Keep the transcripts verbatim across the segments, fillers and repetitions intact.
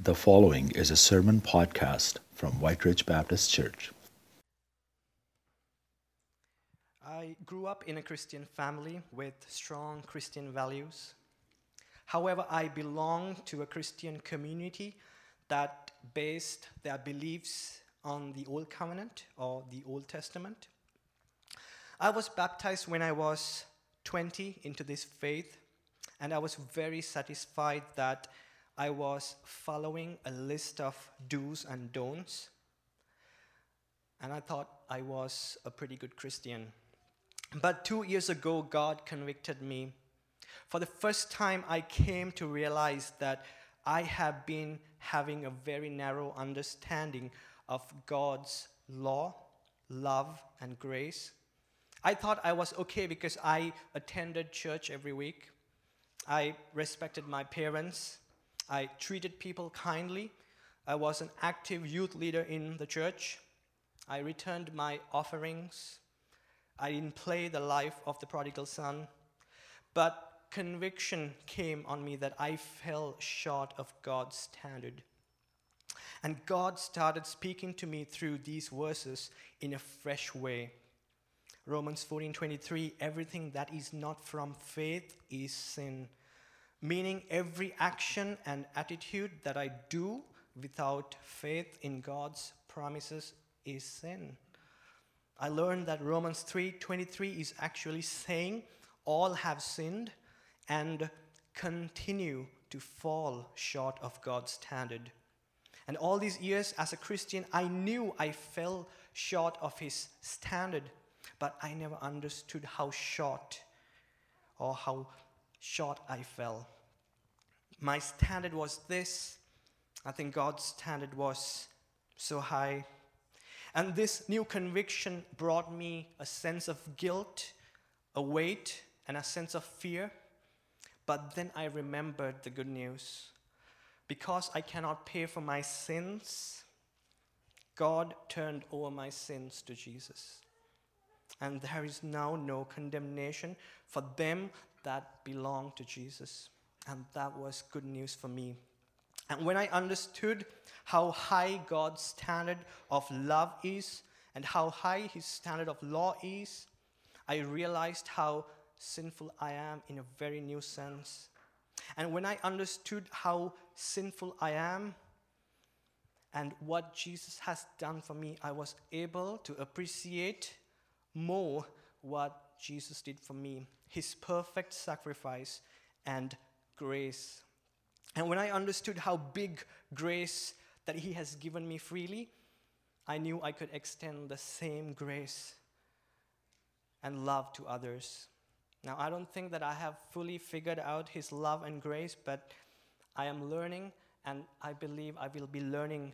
The following is a sermon podcast from White Ridge Baptist Church. I grew up in a Christian family with strong Christian values. However, I belong to a Christian community that based their beliefs on the Old Covenant or the Old Testament. I was baptized when I was twenty into this faith, and I was very satisfied that I was following a list of do's and don'ts, and I thought I was a pretty good Christian. But two years ago, God convicted me. For the first time, I came to realize that I have been having a very narrow understanding of God's law, love, and grace. I thought I was okay because I attended church every week. I respected my parents. I treated people kindly. I was an active youth leader in the church. I returned my offerings. I didn't play the life of the prodigal son. But conviction came on me that I fell short of God's standard. And God started speaking to me through these verses in a fresh way. Romans fourteen twenty-three, everything that is not from faith is sin. Meaning every action and attitude that I do without faith in God's promises is sin. I learned that Romans three twenty-three is actually saying all have sinned and continue to fall short of God's standard. And all these years as a Christian, I knew I fell short of His standard, but I never understood how short or how short I fell. My standard was this. I think God's standard was so high. And this new conviction brought me a sense of guilt, a weight, and a sense of fear. But then I remembered the good news. Because I cannot pay for my sins, God turned over my sins to Jesus. And there is now no condemnation for them that belonged to Jesus. And that was good news for me. And when I understood how high God's standard of love is and how high His standard of law is, I realized how sinful I am in a very new sense. And when I understood how sinful I am and what Jesus has done for me, I was able to appreciate more what Jesus did for me, His perfect sacrifice and grace. And when I understood how big grace that He has given me freely, I knew I could extend the same grace and love to others. Now, I don't think that I have fully figured out His love and grace, but I am learning, and I believe I will be learning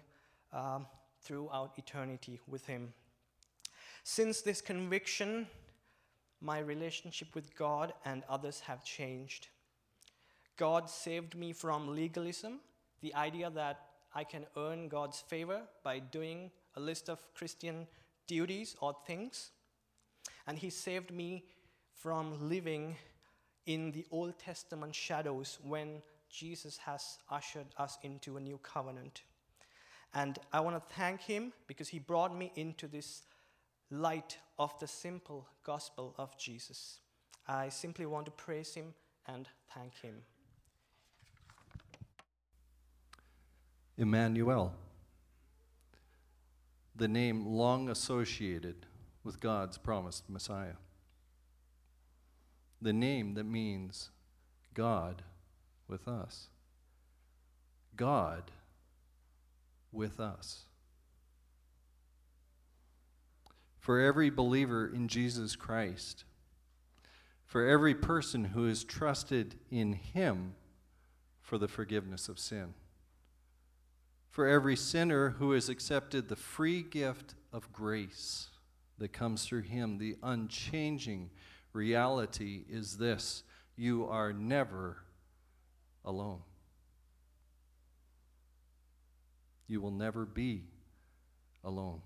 uh, throughout eternity with Him. Since this conviction, my relationship with God and others have changed. God saved me from legalism, the idea that I can earn God's favor by doing a list of Christian duties or things. And He saved me from living in the Old Testament shadows when Jesus has ushered us into a new covenant. And I want to thank Him because He brought me into this light of the simple gospel of Jesus. I simply want to praise Him and thank Him. Emmanuel, the name long associated with God's promised Messiah. The name that means God with us. God with us. For every believer in Jesus Christ, for every person who is trusted in Him for the forgiveness of sin, for every sinner who has accepted the free gift of grace that comes through Him, the unchanging reality is this: you are never alone. You will never be alone.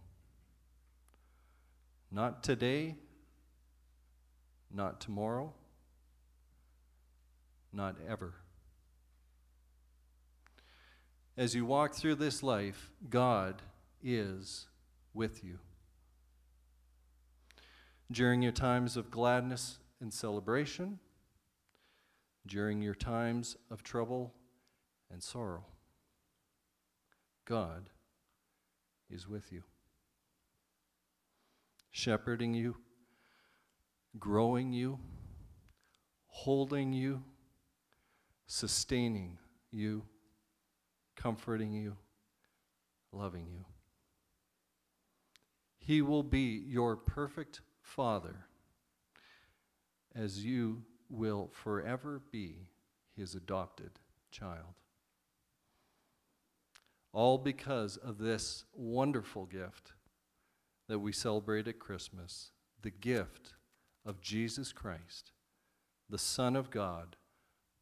Not today, not tomorrow, not ever. as you walk through this life, God is with you. During your times of gladness and celebration, during your times of trouble and sorrow, God is with you, shepherding you, growing you, holding you, sustaining you, comforting you, loving you. He will be your perfect Father, as you will forever be his adopted child. All because of this wonderful gift that we celebrate at Christmas, the gift of Jesus Christ, the Son of God,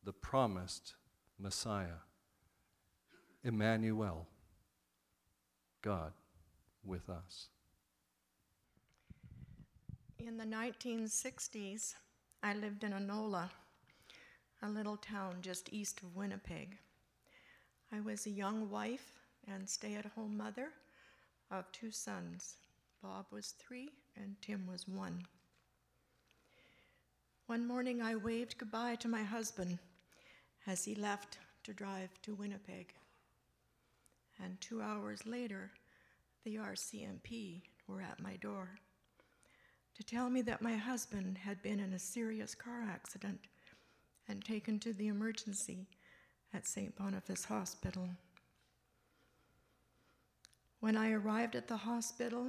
the promised Messiah, Emmanuel, God with us. In the nineteen sixties, I lived in Anola, a little town just east of Winnipeg. I was a young wife and stay-at-home mother of two sons. Bob was three and Tim was one. One morning I waved goodbye to my husband as he left to drive to Winnipeg. And two hours later, the R C M P were at my door to tell me that my husband had been in a serious car accident and taken to the emergency at Saint Boniface Hospital. When I arrived at the hospital,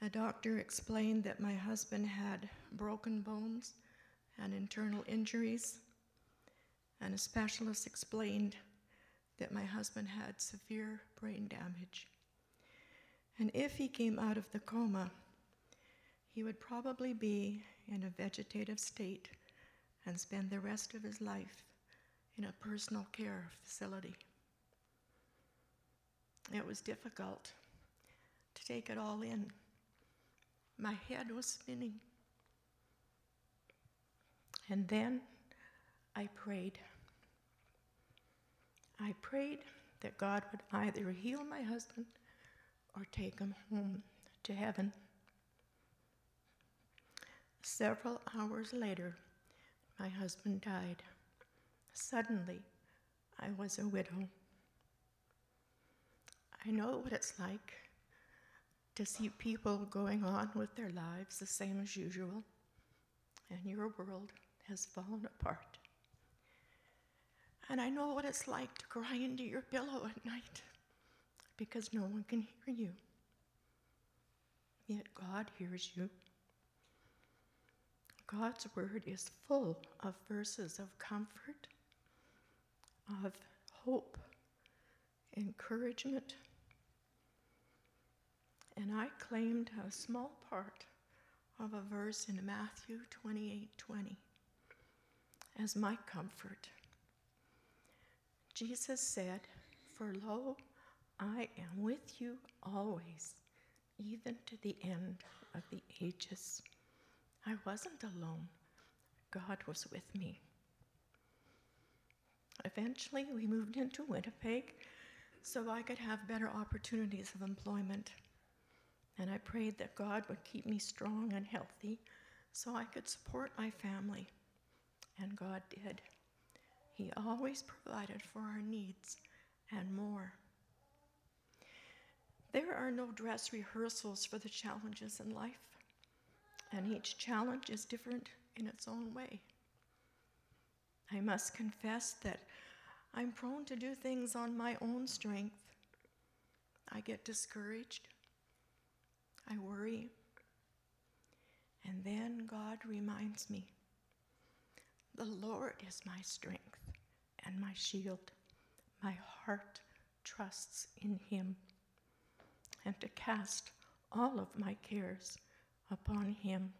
a doctor explained that my husband had broken bones and internal injuries, and a specialist explained that my husband had severe brain damage. And if he came out of the coma, he would probably be in a vegetative state and spend the rest of his life in a personal care facility. It was difficult to take it all in. My head was spinning. And then I prayed. I prayed that God would either heal my husband or take him home to heaven. Several hours later, my husband died. Suddenly, I was a widow. I know what it's like to see people going on with their lives the same as usual, and your world has fallen apart. And I know what it's like to cry into your pillow at night because no one can hear you. Yet God hears you. God's word is full of verses of comfort, of hope, encouragement, and I claimed a small part of a verse in Matthew twenty-eight twenty as my comfort. Jesus said, "For lo, I am with you always, even to the end of the ages." I wasn't alone. God was with me. Eventually, we moved into Winnipeg so I could have better opportunities of employment. And I prayed that God would keep me strong and healthy so I could support my family. And God did. He always provided for our needs and more. There are no dress rehearsals for the challenges in life. And each challenge is different in its own way. I must confess that I'm prone to do things on my own strength. I get discouraged. I worry. And then God reminds me, "The Lord is my strength and my shield. My heart trusts in him." And to cast all of my cares upon him.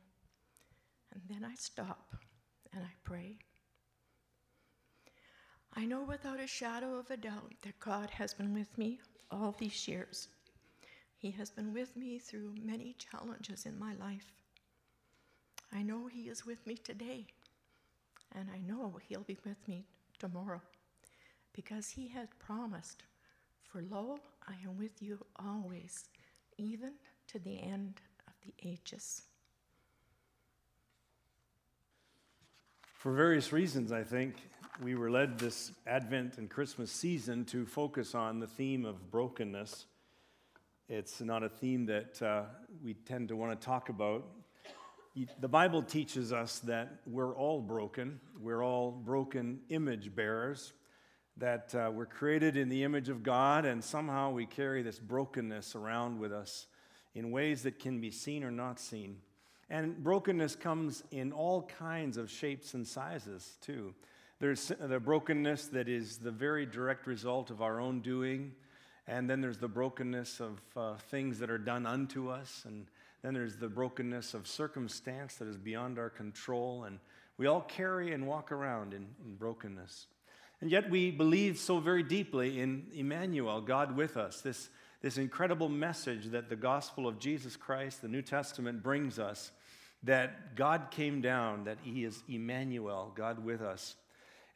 And then I stop and I pray. I know without a shadow of a doubt that God has been with me all these years. He has been with me through many challenges in my life. I know he is with me today, and I know he'll be with me tomorrow, because he had promised, "For lo, I am with you always, even to the end of the ages." For various reasons, I think, we were led this Advent and Christmas season to focus on the theme of brokenness. It's not a theme that uh, we tend to want to talk about. The Bible teaches us that we're all broken. We're all broken image bearers, that uh, we're created in the image of God, and somehow we carry this brokenness around with us in ways that can be seen or not seen. And brokenness comes in all kinds of shapes and sizes, too. There's the brokenness that is the very direct result of our own doing, and then there's the brokenness of uh, things that are done unto us, and then there's the brokenness of circumstance that is beyond our control, and we all carry and walk around in, in brokenness. And yet we believe so very deeply in Emmanuel, God with us, this, this incredible message that the gospel of Jesus Christ, the New Testament, brings us, that God came down, that he is Emmanuel, God with us.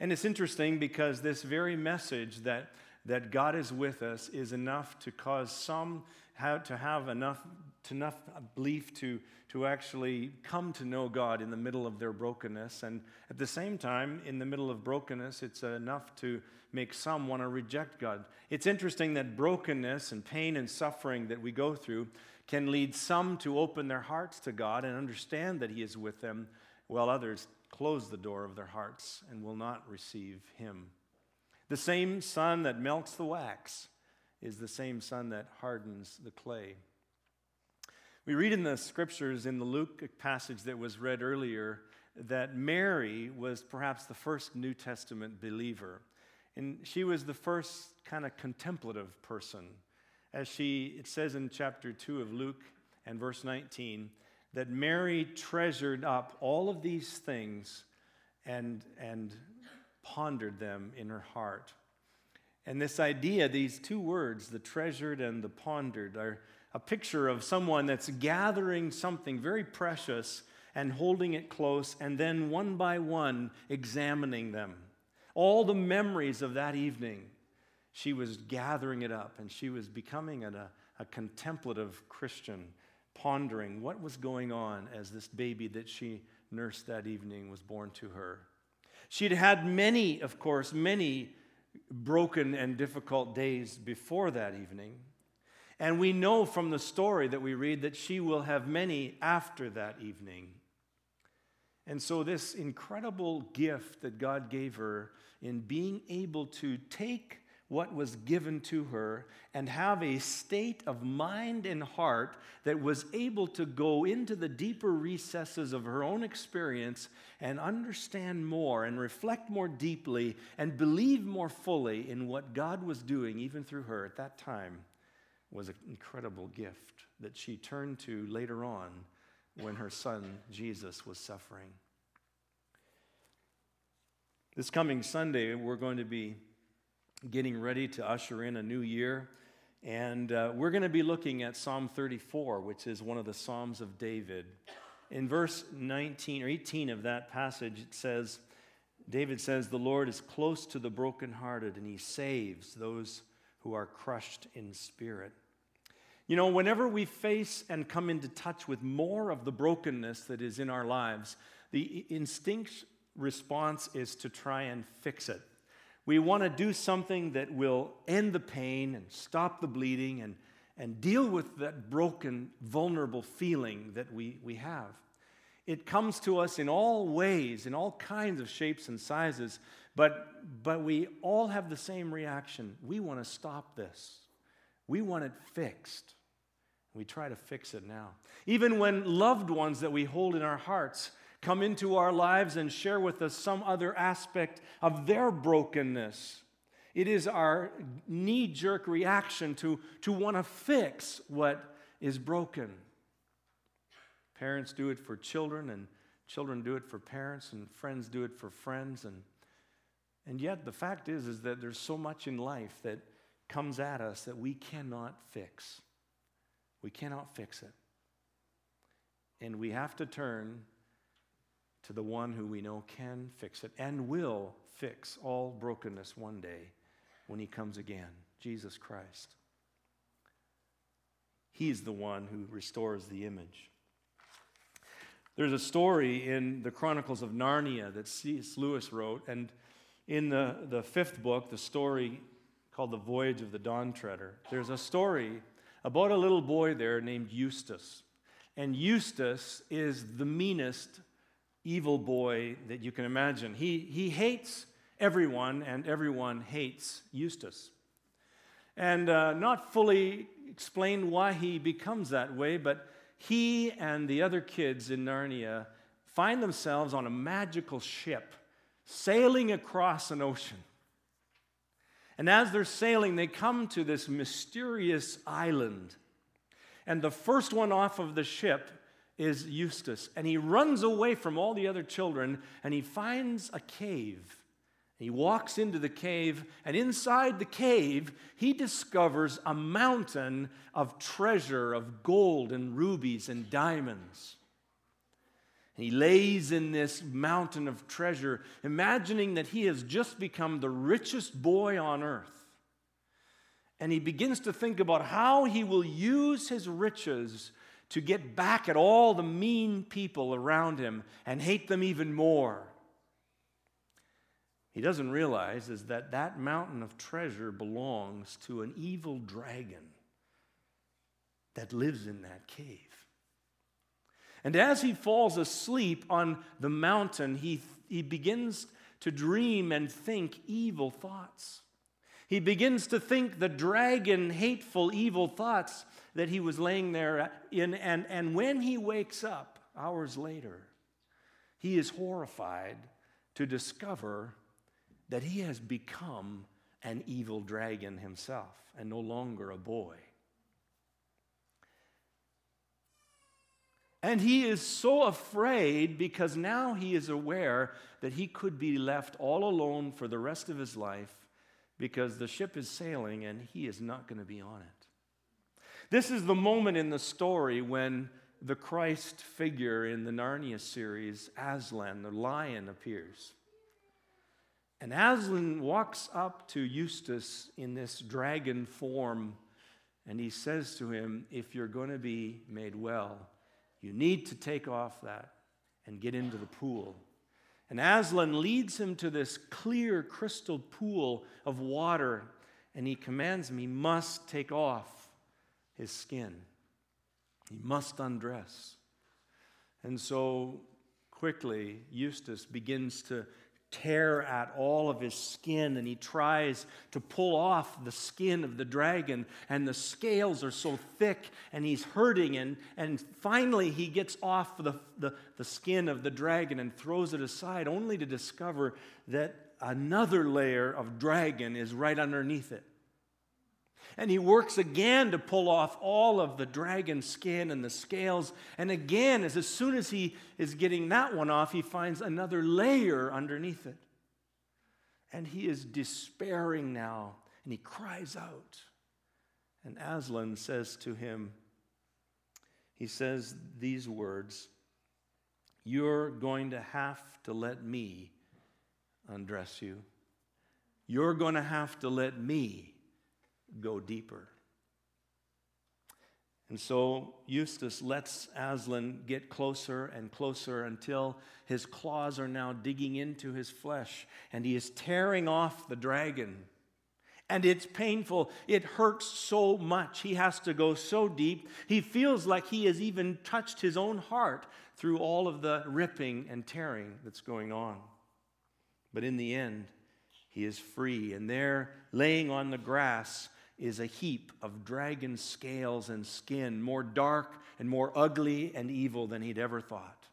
And it's interesting because this very message that, that God is with us is enough to cause some how to have enough to enough belief to, to actually come to know God in the middle of their brokenness. And at the same time, in the middle of brokenness, it's enough to make some want to reject God. It's interesting that brokenness and pain and suffering that we go through can lead some to open their hearts to God and understand that he is with them, while others close the door of their hearts and will not receive him. The same sun that melts the wax is the same sun that hardens the clay. We read in the scriptures, in the Luke passage that was read earlier, that Mary was perhaps the first New Testament believer. And she was the first kind of contemplative person. As she, it says in chapter two of Luke and verse nineteen, that Mary treasured up all of these things and, and pondered them in her heart. And this idea, these two words, the treasured and the pondered, are a picture of someone that's gathering something very precious and holding it close and then one by one examining them. All the memories of that evening, she was gathering it up and she was becoming a, a contemplative Christian, pondering what was going on as this baby that she nursed that evening was born to her. She'd had many, of course, many broken and difficult days before that evening. And we know from the story that we read that she will have many after that evening. And so this incredible gift that God gave her in being able to take what was given to her and have a state of mind and heart that was able to go into the deeper recesses of her own experience and understand more and reflect more deeply and believe more fully in what God was doing even through her at that time was an incredible gift that she turned to later on when her son Jesus was suffering. This coming Sunday, we're going to be getting ready to usher in a new year, and uh, we're going to be looking at Psalm thirty-four, which is one of the Psalms of David. In verse nineteen or eighteen of that passage, it says, David says, "The Lord is close to the brokenhearted, and he saves those who are crushed in spirit." You know, whenever we face and come into touch with more of the brokenness that is in our lives, the instinct response is to try and fix it. We want to do something that will end the pain and stop the bleeding and, and deal with that broken, vulnerable feeling that we, we have. It comes to us in all ways, in all kinds of shapes and sizes, but, but we all have the same reaction. We want to stop this. We want it fixed. We try to fix it now. Even when loved ones that we hold in our hearts come into our lives and share with us some other aspect of their brokenness, it is our knee-jerk reaction to, to want to fix what is broken. Parents do it for children, and children do it for parents, and friends do it for friends. And, and yet the fact is, is that there's so much in life that comes at us that we cannot fix. We cannot fix it. And we have to turn to the one who we know can fix it and will fix all brokenness one day, when he comes again, Jesus Christ. He's the one who restores the image. There's a story in the Chronicles of Narnia that C S Lewis wrote, and in the, the fifth book, the story called The Voyage of the Dawn Treader, there's a story about a little boy there named Eustace. And Eustace is the meanest evil boy that you can imagine. He, he hates everyone, and everyone hates Eustace. And uh, not fully explained why he becomes that way, but he and the other kids in Narnia find themselves on a magical ship sailing across an ocean. And as they're sailing, they come to this mysterious island. And the first one off of the ship is Eustace. And he runs away from all the other children, and he finds a cave. He walks into the cave, and inside the cave, he discovers a mountain of treasure of gold and rubies and diamonds. He lays in this mountain of treasure, imagining that he has just become the richest boy on earth. And he begins to think about how he will use his riches to get back at all the mean people around him and hate them even more. He doesn't realize is that that mountain of treasure belongs to an evil dragon that lives in that cave. And as he falls asleep on the mountain, he, he begins to dream and think evil thoughts. He begins to think the dragon hateful evil thoughts that he was laying there in. And, and when he wakes up hours later, he is horrified to discover that he has become an evil dragon himself and no longer a boy. And he is so afraid because now he is aware that he could be left all alone for the rest of his life because the ship is sailing and he is not going to be on it. This is the moment in the story when the Christ figure in the Narnia series, Aslan, the lion, appears. And Aslan walks up to Eustace in this dragon form, and he says to him, if you're going to be made well, you need to take off that and get into the pool. And Aslan leads him to this clear crystal pool of water, and he commands him he must take off his skin. He must undress. And so quickly, Eustace begins to tear at all of his skin, and he tries to pull off the skin of the dragon, and the scales are so thick, and he's hurting, and, and finally he gets off the, the, the skin of the dragon and throws it aside, only to discover that another layer of dragon is right underneath it. And he works again to pull off all of the dragon skin and the scales. And again, as, as soon as he is getting that one off, he finds another layer underneath it. And he is despairing now, and he cries out. And Aslan says to him, he says these words, "You're going to have to let me undress you. You're going to have to let me go deeper." And so Eustace lets Aslan get closer and closer until his claws are now digging into his flesh, and he is tearing off the dragon. And it's painful. It hurts so much. He has to go so deep. He feels like he has even touched his own heart through all of the ripping and tearing that's going on. But in the end, he is free, and there, laying on the grass, is a heap of dragon scales and skin, more dark and more ugly and evil than he'd ever thought.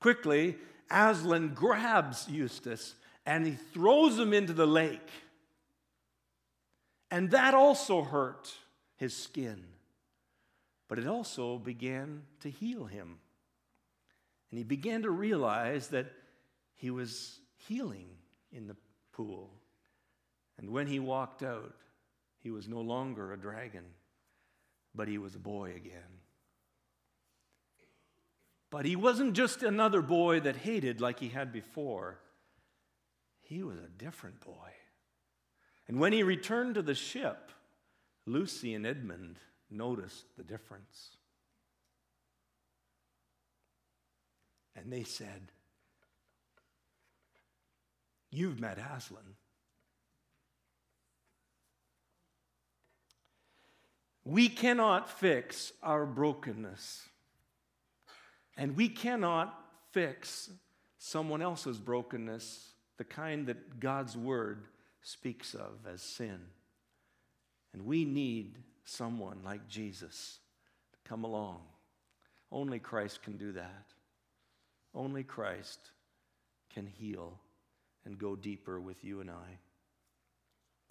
Quickly, Aslan grabs Eustace and he throws him into the lake. And that also hurt his skin, but it also began to heal him. And he began to realize that he was healing in the pool. And when he walked out, he was no longer a dragon, but he was a boy again. But he wasn't just another boy that hated like he had before. He was a different boy. And when he returned to the ship, Lucy and Edmund noticed the difference. And they said, "You've met Aslan." We cannot fix our brokenness. And we cannot fix someone else's brokenness, the kind that God's word speaks of as sin. And we need someone like Jesus to come along. Only Christ can do that. Only Christ can heal and go deeper with you and I.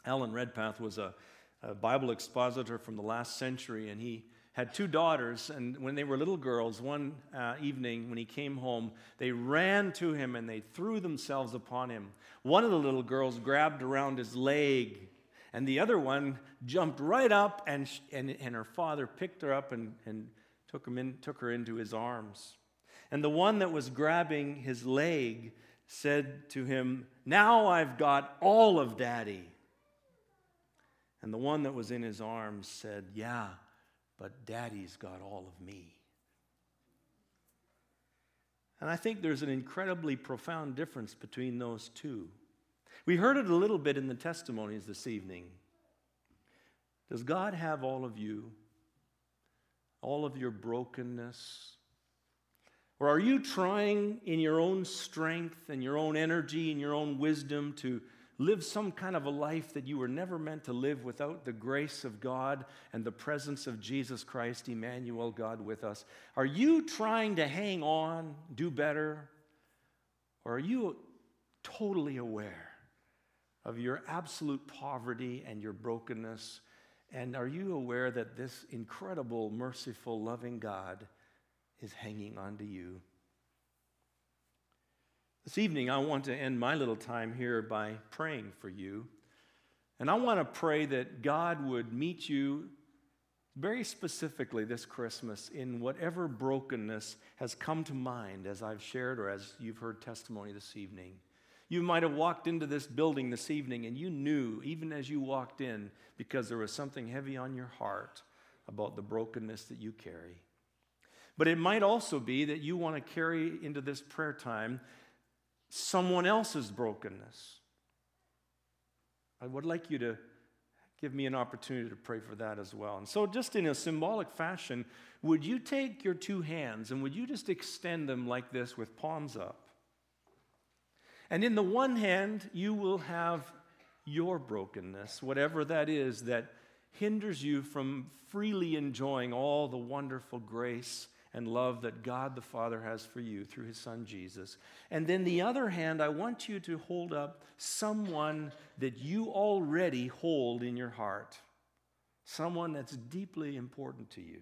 Ellen Redpath was a, a Bible expositor from the last century, and he had two daughters, and when they were little girls, one uh, evening when he came home, they ran to him and they threw themselves upon him. One of the little girls grabbed around his leg, and the other one jumped right up, and, sh- and, and her father picked her up and, and took, him in, took her into his arms. And the one that was grabbing his leg said to him, "Now I've got all of Daddy." And the one that was in his arms said, "Yeah, but Daddy's got all of me." And I think there's an incredibly profound difference between those two. We heard it a little bit in the testimonies this evening. Does God have all of you? All of your brokenness? Or are you trying in your own strength and your own energy and your own wisdom to live some kind of a life that you were never meant to live without the grace of God and the presence of Jesus Christ, Emmanuel, God with us? Are you trying to hang on, do better? Or are you totally aware of your absolute poverty and your brokenness? And are you aware that this incredible, merciful, loving God is hanging on to you? This evening, I want to end my little time here by praying for you. And I want to pray that God would meet you very specifically this Christmas in whatever brokenness has come to mind as I've shared or as you've heard testimony this evening. You might have walked into this building this evening and you knew, even as you walked in, because there was something heavy on your heart about the brokenness that you carry. But it might also be that you want to carry into this prayer time someone else's brokenness. I would like you to give me an opportunity to pray for that as well. And so just in a symbolic fashion, would you take your two hands and would you just extend them like this with palms up? And in the one hand, you will have your brokenness, whatever that is that hinders you from freely enjoying all the wonderful grace and love that God the Father has for you through his Son Jesus. And then the other hand, I want you to hold up someone that you already hold in your heart, someone that's deeply important to you,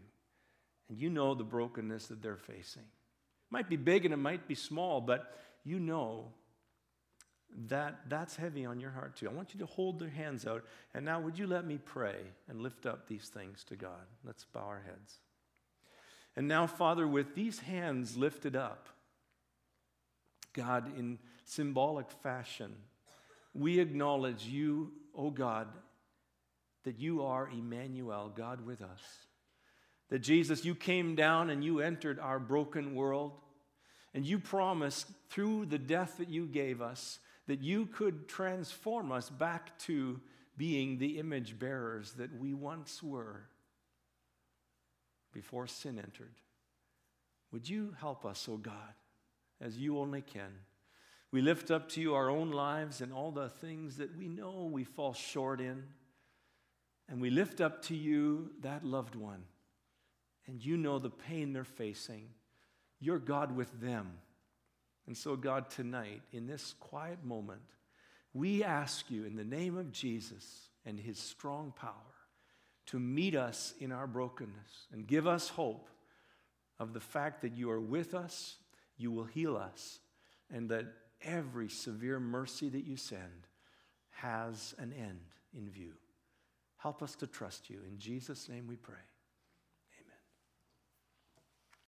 and you know the brokenness that they're facing. It might be big and it might be small, but you know that that's heavy on your heart too. I want you to hold their hands out, and now would you let me pray and lift up these things to God? Let's bow our heads. And now, Father, with these hands lifted up, God, in symbolic fashion, we acknowledge you, O God, that you are Emmanuel, God with us. That, Jesus, you came down and you entered our broken world, and you promised through the death that you gave us that you could transform us back to being the image bearers that we once were before sin entered. Would you help us, O God, as you only can? We lift up to you our own lives and all the things that we know we fall short in. And we lift up to you that loved one. And you know the pain they're facing. You're God with them. And so, God, tonight, in this quiet moment, we ask you in the name of Jesus and his strong power to meet us in our brokenness and give us hope of the fact that you are with us, you will heal us, and that every severe mercy that you send has an end in view. Help us to trust you. In Jesus' name we pray.